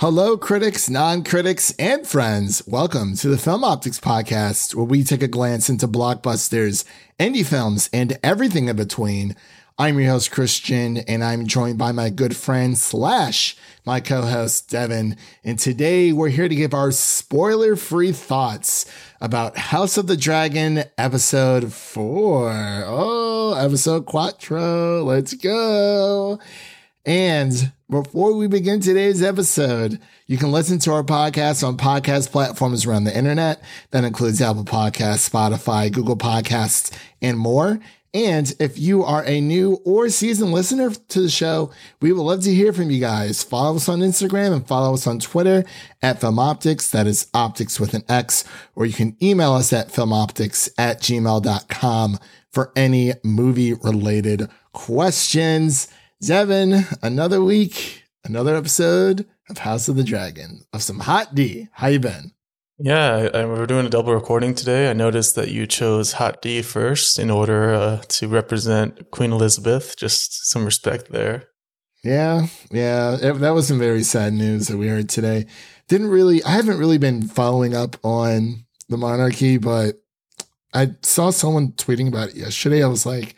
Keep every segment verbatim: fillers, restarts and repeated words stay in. Hello, critics, non-critics, and friends. Welcome to the Film Optics Podcast, where we take a glance into blockbusters, indie films, and everything in between. I'm your host, Christian, and I'm joined by my good friend slash my co-host, Devin. And today, we're here to give our spoiler-free thoughts about House of the Dragon, Episode four. Oh, Episode Quattro. Let's go. And before we begin today's episode, you can listen to our podcast on podcast platforms around the internet. That includes Apple Podcasts, Spotify, Google Podcasts, and more. And if you are a new or seasoned listener to the show, we would love to hear from you guys. Follow us on Instagram and follow us on Twitter at Film Optics. That is optics with an X. Or you can email us at filmoptics at gmail dot com for any movie-related questions. Devin, another week, another episode of House of the Dragon, of some hot D. How you been? Yeah, I, I, we're doing a double recording today. I noticed that you chose hot D first in order uh, to represent Queen Elizabeth. Just some respect there. Yeah, yeah. It, that was some very sad news that we heard today. Didn't really, I haven't really been following up on the monarchy, but I saw someone tweeting about it yesterday. I was like,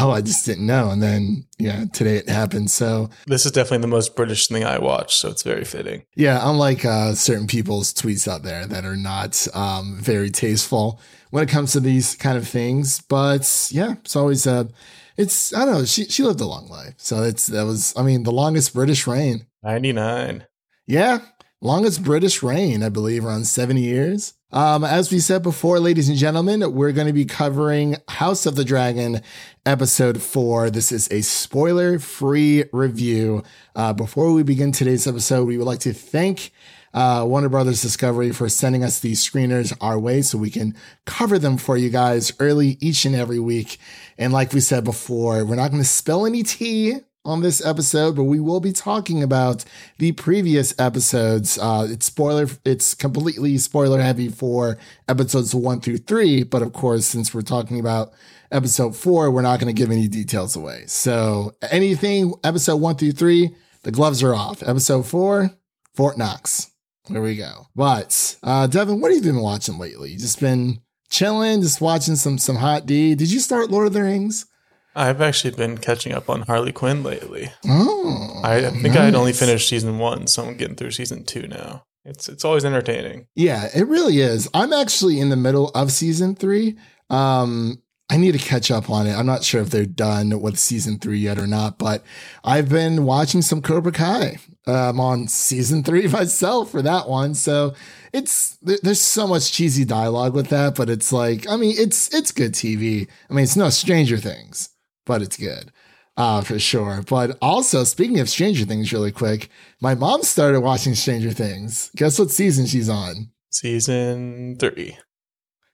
oh, I just didn't know. And then, yeah, today it happened. So this is definitely the most British thing I watch. So it's very fitting. Yeah. Unlike uh, certain people's tweets out there that are not um, very tasteful when it comes to these kind of things. But yeah, it's always a, uh, it's, I don't know. She, she lived a long life. So it's, that was, I mean, the longest British reign. ninety-nine. Yeah. Longest British reign, I believe, around seventy years. Um, as we said before, ladies and gentlemen, we're going to be covering House of the Dragon, Episode four. This is a spoiler-free review. Uh, before we begin today's episode, we would like to thank uh, Warner Brothers Discovery for sending us these screeners our way so we can cover them for you guys early each and every week. And like we said before, we're not going to spill any tea on this episode, but we will be talking about the previous episodes. Uh, it's spoiler, it's completely spoiler heavy for episodes one through three. But of course, since we're talking about episode four, we're not going to give any details away. So anything episode one through three, the gloves are off. Episode four, Fort Knox. There we go. But uh, Devin, what have you been watching lately? You just been chilling, just watching some some hot D. Did you start Lord of the Rings? I've actually been catching up on Harley Quinn lately. Oh, I think nice. I had only finished season one, so I'm getting through season two now. It's it's always entertaining. Yeah, it really is. I'm actually in the middle of season three. Um, I need to catch up on it. I'm not sure if they're done with season three yet or not, but I've been watching some Cobra Kai. I'm on season three myself for that one. So it's, there's so much cheesy dialogue with that, but it's like, I mean, it's it's good T V. I mean, it's no Stranger Things, but it's good uh, for sure. But also, speaking of Stranger Things really quick, my mom started watching Stranger Things. Guess what season she's on? Season three.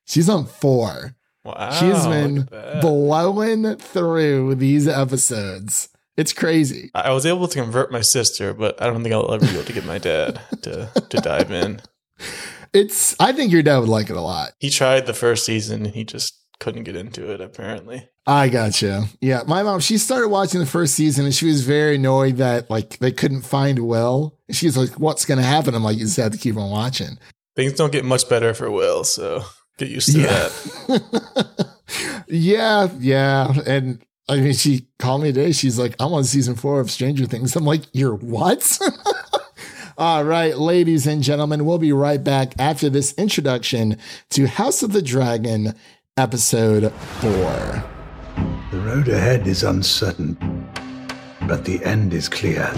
She's on four. Wow. She's been blowing through these episodes. It's crazy. I was able to convert my sister, but I don't think I'll ever be able to get my dad to, to dive in. It's. I think your dad would like it a lot. He tried the first season and he just couldn't get into it, apparently. I gotcha. Yeah. My mom, she started watching the first season and she was very annoyed that like they couldn't find Will. She's like, what's going to happen? I'm like, you just have to keep on watching. Things don't get much better for Will. So get used to yeah. that. yeah. Yeah. And I mean, she called me today. She's like, I'm on season four of Stranger Things. I'm like, you're what? All right, ladies and gentlemen, we'll be right back after this introduction to House of the Dragon, Episode four. The road ahead is uncertain, but the end is clear.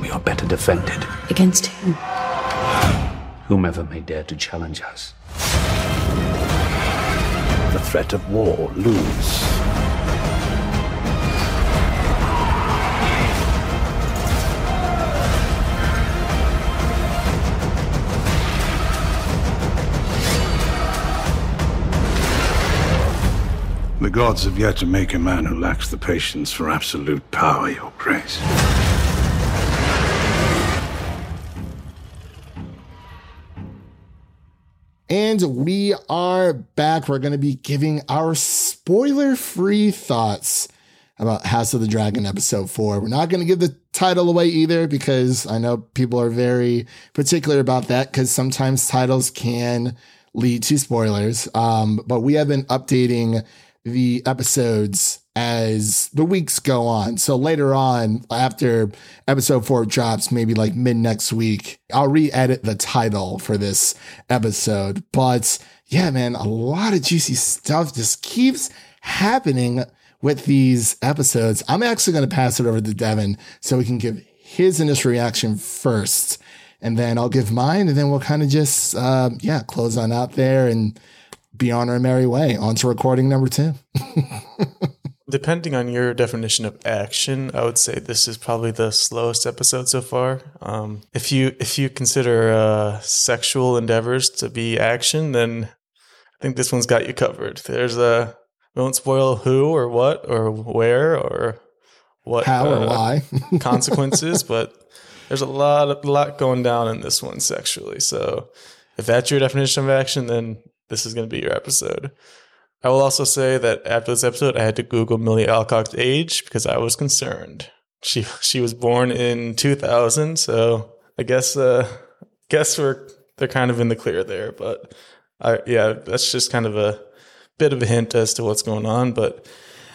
We are better defended. Against whom? Whomever may dare to challenge us. The threat of war looms. The gods have yet to make a man who lacks the patience for absolute power, Your Grace. And we are back. We're going to be giving our spoiler-free thoughts about House of the Dragon episode four. We're not going to give the title away either, because I know people are very particular about that, because sometimes titles can lead to spoilers. Um, but we have been updating the episodes as the weeks go on. So later on, after episode four drops, maybe like mid next week, I'll re-edit the title for this episode. But yeah, man, a lot of juicy stuff just keeps happening with these episodes. I'm actually going to pass it over to Devin so we can give his initial reaction first, and then I'll give mine, and then we'll kind of just, uh, yeah, close on out there and be on our merry way. On to recording number two. Depending on your definition of action, I would say this is probably the slowest episode so far. Um, if you if you consider uh, sexual endeavors to be action, then I think this one's got you covered. There's a we won't spoil who or what or where or what how uh, or why consequences, but there's a lot a lot going down in this one sexually. So if that's your definition of action, then this is going to be your episode. I will also say that after this episode, I had to Google Millie Alcock's age because I was concerned. She she was born in two thousand, so I guess uh, guess we're they're kind of in the clear there. But I, yeah, that's just kind of a bit of a hint as to what's going on. But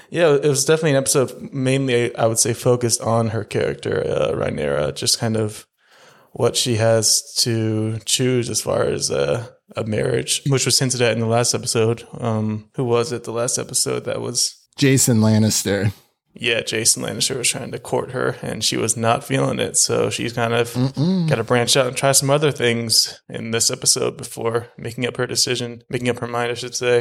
yeah, it was definitely an episode mainly, I would say, focused on her character, uh, Rhaenyra, just kind of what she has to choose as far as uh, a marriage, which was hinted at in the last episode. Um, who was it? The last episode that was Jason Lannister. Yeah, Jason Lannister was trying to court her, and she was not feeling it. So she's kind of got to branch out and try some other things in this episode before making up her decision, making up her mind, I should say.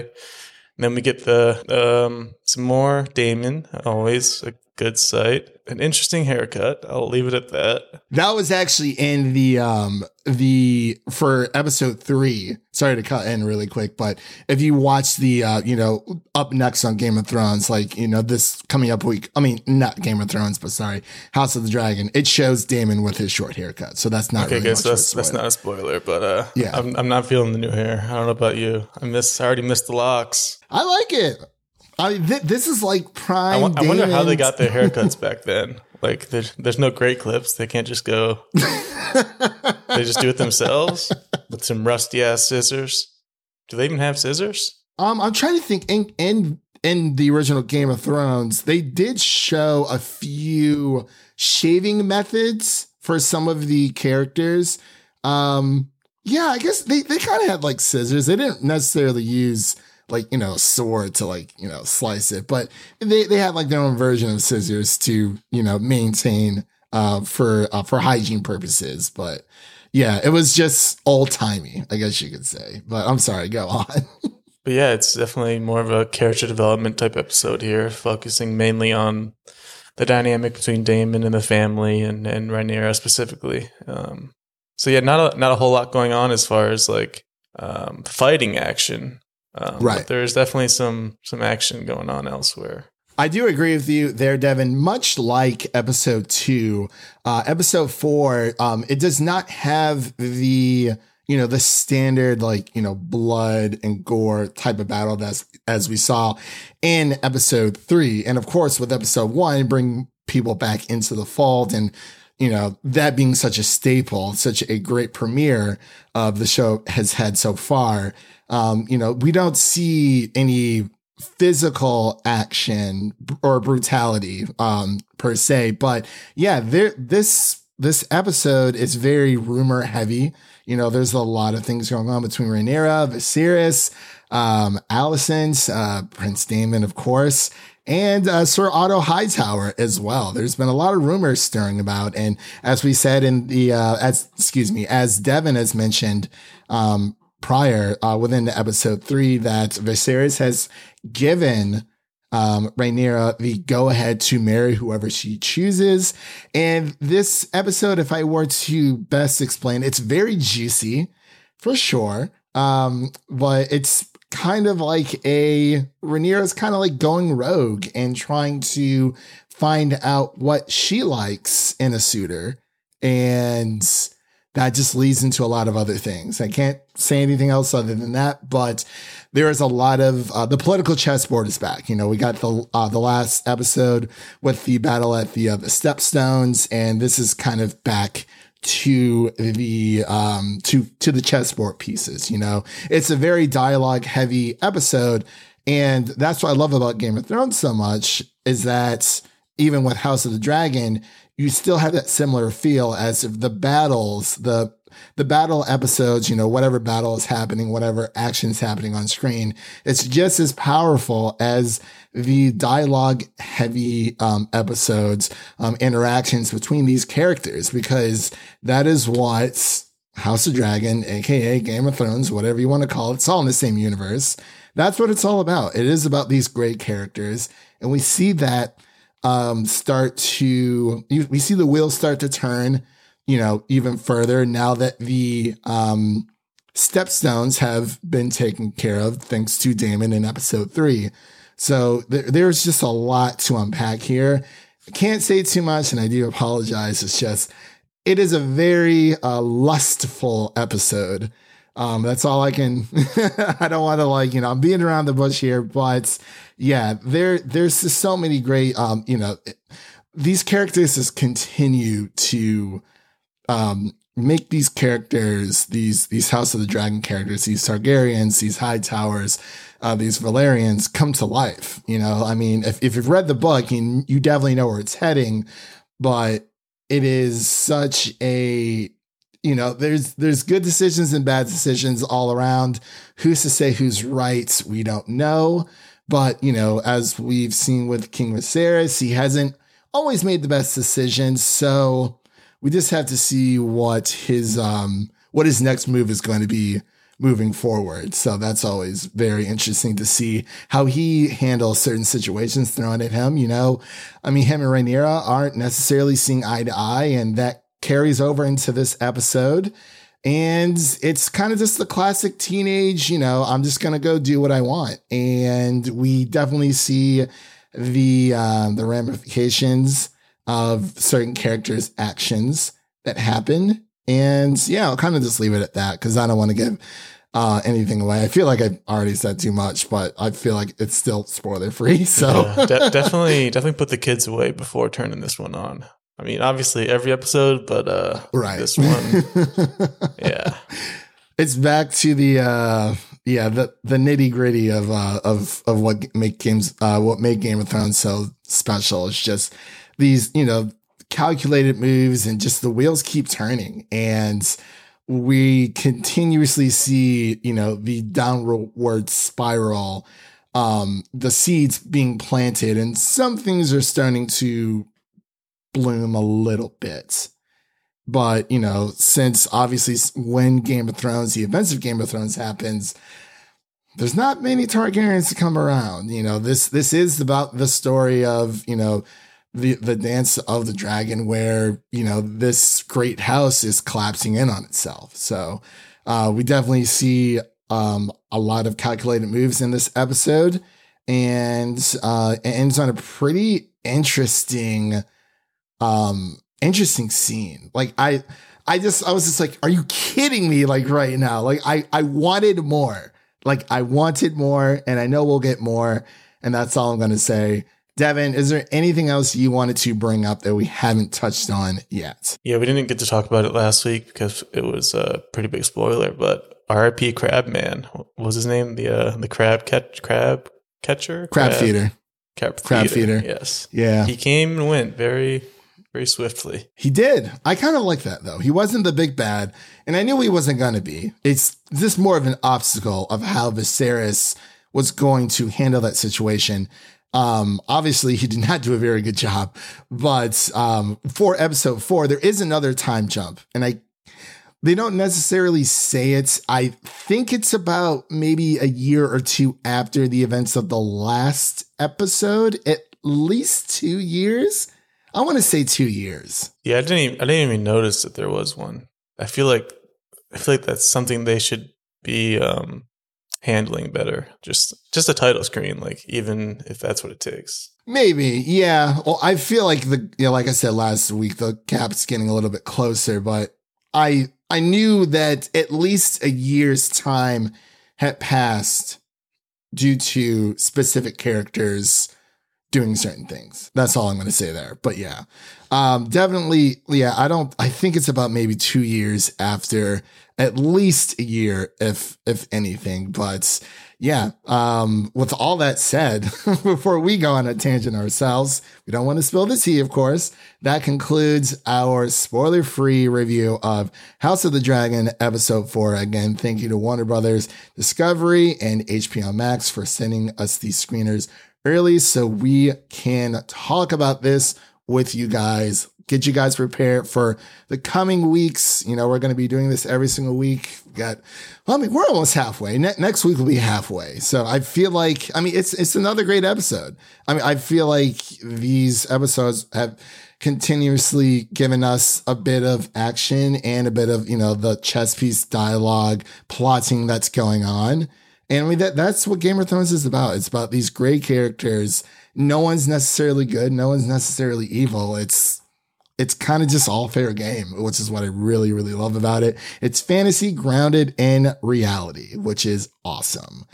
And then we get the um, some more Daemon, always a good sight. An interesting haircut. I'll leave it at that. That was actually in the um the for episode three. Sorry to cut in really quick, but if you watch the uh you know up next on Game of Thrones, like you know this coming up week. I mean not Game of Thrones, but sorry, House of the Dragon. It shows Daemon with his short haircut, so that's not okay. Really guys, so that's that's not a spoiler, but uh yeah, I'm I'm not feeling the new hair. I don't know about you. I miss. I already missed the locks. I like it. I mean, th- this is like prime. I, w- I wonder how they got their haircuts back then. Like, there's, there's no great clips. They can't just go. They just do it themselves with some rusty ass scissors. Do they even have scissors? Um, I'm trying to think. In in in the original Game of Thrones, they did show a few shaving methods for some of the characters. Um, yeah, I guess they they kind of had like scissors. They didn't necessarily use like, you know, a sword to like, you know, slice it. But they, they had like their own version of scissors to, you know, maintain uh, for, uh, for hygiene purposes. But yeah, it was just old timey, I guess you could say, but I'm sorry, go on. But yeah, it's definitely more of a character development type episode here, focusing mainly on the dynamic between Daemon and the family and, and Rhaenyra specifically. Um, so yeah, not a, not a whole lot going on as far as like um, fighting action. Um, right. But there's definitely some some action going on elsewhere. I do agree with you there, Devin. Much like episode two, uh, episode four, um, it does not have the, you know, the standard like, you know, blood and gore type of battle that's as we saw in episode three. And of course, with episode one, bring people back into the fold, and you know, that being such a staple, such a great premiere of the show has had so far. Um, you know, we don't see any physical action or brutality um, per se, but yeah, there, this this episode is very rumor heavy. You know, there's a lot of things going on between Rhaenyra, Viserys, um, Alicent, uh, Prince Daemon, of course, and uh, Sir Otto Hightower as well. There's been a lot of rumors stirring about, and as we said in the uh, as excuse me, as Devin has mentioned. Um, prior uh, within the episode three that Viserys has given um, Rhaenyra the go-ahead to marry whoever she chooses. And this episode, if I were to best explain, it's very juicy for sure. Um, but it's kind of like a Rhaenyra's kind of like going rogue and trying to find out what she likes in a suitor. And that just leads into a lot of other things. I can't say anything else other than that, but there is a lot of uh, the political chessboard is back. You know, we got the uh, the last episode with the battle at the, uh, the Stepstones, and this is kind of back to the um to to the chessboard pieces. You know, it's a very dialogue heavy episode, and that's what I love about Game of Thrones so much, is that even with House of the Dragon, you still have that similar feel as if the battles, the the battle episodes, you know, whatever battle is happening, whatever action is happening on screen, it's just as powerful as the dialogue heavy um, episodes, um, interactions between these characters, because that is what House of Dragon, aka Game of Thrones, whatever you want to call it, it's all in the same universe. That's what it's all about. It is about these great characters. And we see that um, start to, we see the wheels start to turn, you know, even further now that the um, Stepstones have been taken care of thanks to Daemon in episode three. So th- there's just a lot to unpack here. I can't say too much, and I do apologize. It's just, it is a very uh, lustful episode. Um, that's all I can, I don't want to, like, you know, I'm being around the bush here, but yeah, there, there's just so many great, um, you know, it, these characters just continue to, um, make these characters, these, these House of the Dragon characters, these Targaryens, these Hightowers, uh, these Velaryons come to life. You know, I mean, if, if you've read the book, you, you definitely know where it's heading, but it is such a, you know, there's, there's good decisions and bad decisions all around. Who's to say who's right? We don't know. But, you know, as we've seen with King Viserys, he hasn't always made the best decisions. So we just have to see what his, um, what his next move is going to be moving forward. So that's always very interesting to see how he handles certain situations thrown at him. You know, I mean, him and Rhaenyra aren't necessarily seeing eye to eye, and that carries over into this episode. And it's kind of just the classic teenage, you know, I'm just going to go do what I want. And we definitely see the, um, the ramifications of certain characters' actions that happen. And yeah, I'll kind of just leave it at that, 'cause I don't want to give uh, anything away. I feel like I've already said too much, but I feel like it's still spoiler free. So yeah, de- definitely, definitely put the kids away before turning this one on. I mean, obviously every episode, but uh, right. This one, yeah, it's back to the uh, yeah the, the nitty gritty of uh, of of what make games uh, what made Game of Thrones so special. It's just these, you know, calculated moves, and just the wheels keep turning, and we continuously see, you know, the downward spiral, um, the seeds being planted, and some things are starting to bloom a little bit. But, you know, since obviously when Game of Thrones, the events of Game of Thrones happens, there's not many Targaryens to come around. You know, this this is about the story of, you know, the the dance of the dragon, where, you know, this great house is collapsing in on itself. So uh, we definitely see um, a lot of calculated moves in this episode, and uh, it ends on a pretty interesting um interesting scene. Like I I just I was just like, are you kidding me? Like right now, like I I wanted more. Like I wanted more, and I know we'll get more, and that's all I'm gonna say. Devin, is there anything else you wanted to bring up that we haven't touched on yet? Yeah, we didn't get to talk about it last week because it was a pretty big spoiler, but R I P Crab Man. What was his name? The uh the crab catch crab catcher? Crab, crab feeder. Crab, crab feeder. feeder. Yes. Yeah. He came and went very Very swiftly. He did. I kind of like that, though. He wasn't the big bad, and I knew he wasn't going to be. It's just more of an obstacle of how Viserys was going to handle that situation. Um, obviously, he did not do a very good job, but um, for episode four, there is another time jump, and I they don't necessarily say it. I think it's about maybe a year or two after the events of the last episode, at least two years. I want to say two years. Yeah, I didn't. Even, I didn't even notice that there was one. I feel like, I feel like that's something they should be um, handling better. Just, just a title screen, like, even if that's what it takes. Maybe, yeah. Well, I feel like the, you know, like I said last week, the cap's getting a little bit closer, but I, I knew that at least a year's time had passed due to specific characters doing certain things. That's all I'm going to say there. But yeah, um, definitely. Yeah, I don't I think it's about maybe two years after, at least a year, if if anything. But yeah, um, with all that said, before we go on a tangent ourselves, we don't want to spill the tea, of course. That concludes our spoiler-free review of House of the Dragon, Episode four. Again, thank you to Warner Brothers Discovery and H B O Max for sending us these screeners early so we can talk about this with you guys. Get you guys prepared for the coming weeks. You know, we're going to be doing this every single week. We've got, well, I mean, we're almost halfway. Ne- next week will be halfway. So I feel like, I mean, it's, it's another great episode. I mean, I feel like these episodes have continuously given us a bit of action and a bit of, you know, the chess piece dialogue plotting that's going on. And I mean, that, that's what Game of Thrones is about. It's about these great characters. No one's necessarily good. No one's necessarily evil. It's, It's kind of just all fair game, which is what I really, really love about it. It's fantasy grounded in reality, which is awesome.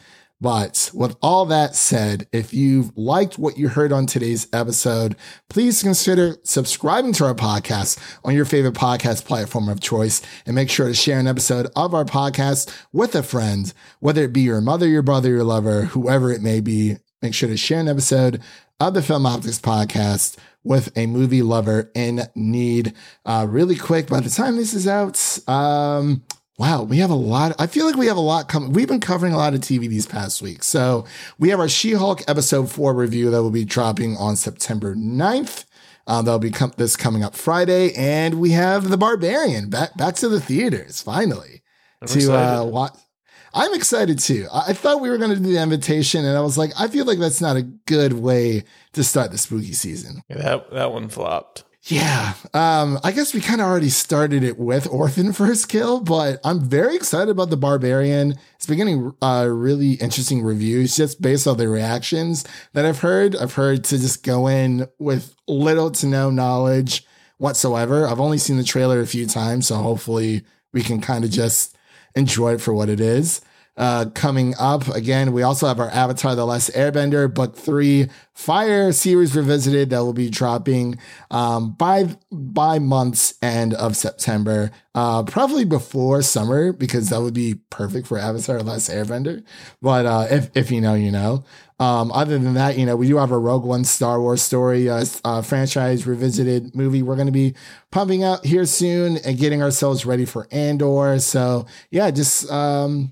But with all that said, if you've liked what you heard on today's episode, please consider subscribing to our podcast on your favorite podcast platform of choice, and make sure to share an episode of our podcast with a friend, whether it be your mother, your brother, your lover, whoever it may be. Make sure to share an episode of the Film Optics Podcast with a movie lover in need. Uh, really quick, by the time this is out, um, wow, we have a lot. I feel like we have a lot coming. We've been covering a lot of T V these past weeks. So we have our She-Hulk episode four review that will be dropping on September ninth. Uh, that'll be com- this coming up Friday. And we have The Barbarian back, back to the theaters, finally. I'm to uh, watch. I'm excited too. I thought we were going to do the invitation, and I was like, I feel like that's not a good way to start the spooky season. Yeah, that that one flopped. Yeah. Um, I guess we kind of already started it with Orphan First Kill, but I'm very excited about The Barbarian. It's been getting uh, really interesting reviews just based on the reactions that I've heard. I've heard to just go in with little to no knowledge whatsoever. I've only seen the trailer a few times, so hopefully we can kind of just enjoy it for what it is. Uh, coming up again, we also have our Avatar The Last Airbender Book three Fire Series Revisited that will be dropping um, by by month's end of September, uh, probably before summer, because that would be perfect for Avatar The Last Airbender. But uh, if, if you know, you know. Um, other than that, you know, we do have a Rogue One Star Wars story uh, uh, franchise revisited movie we're going to be pumping out here soon and getting ourselves ready for Andor. So, yeah, just um,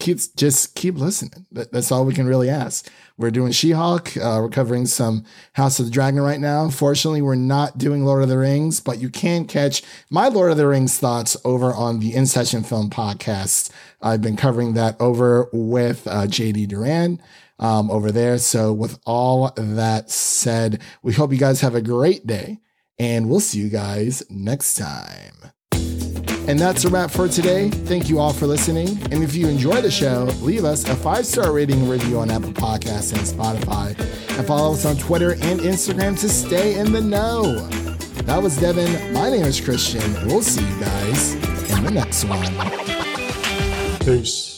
keep just keep listening. That's all we can really ask. We're doing She-Hulk. Uh, we're covering some House of the Dragon right now. Fortunately, we're not doing Lord of the Rings, but you can catch my Lord of the Rings thoughts over on the In Session Film Podcast. I've been covering that over with uh, J D. Duran. Um, over there. So with all that said, we hope you guys have a great day, and we'll see you guys next time. And that's a wrap for today. Thank you all for listening. And if you enjoy the show, leave us a five-star rating and review on Apple Podcasts and Spotify, and follow us on Twitter and Instagram to stay in the know. That was Devin. My name is Christian. We'll see you guys in the next one. Peace.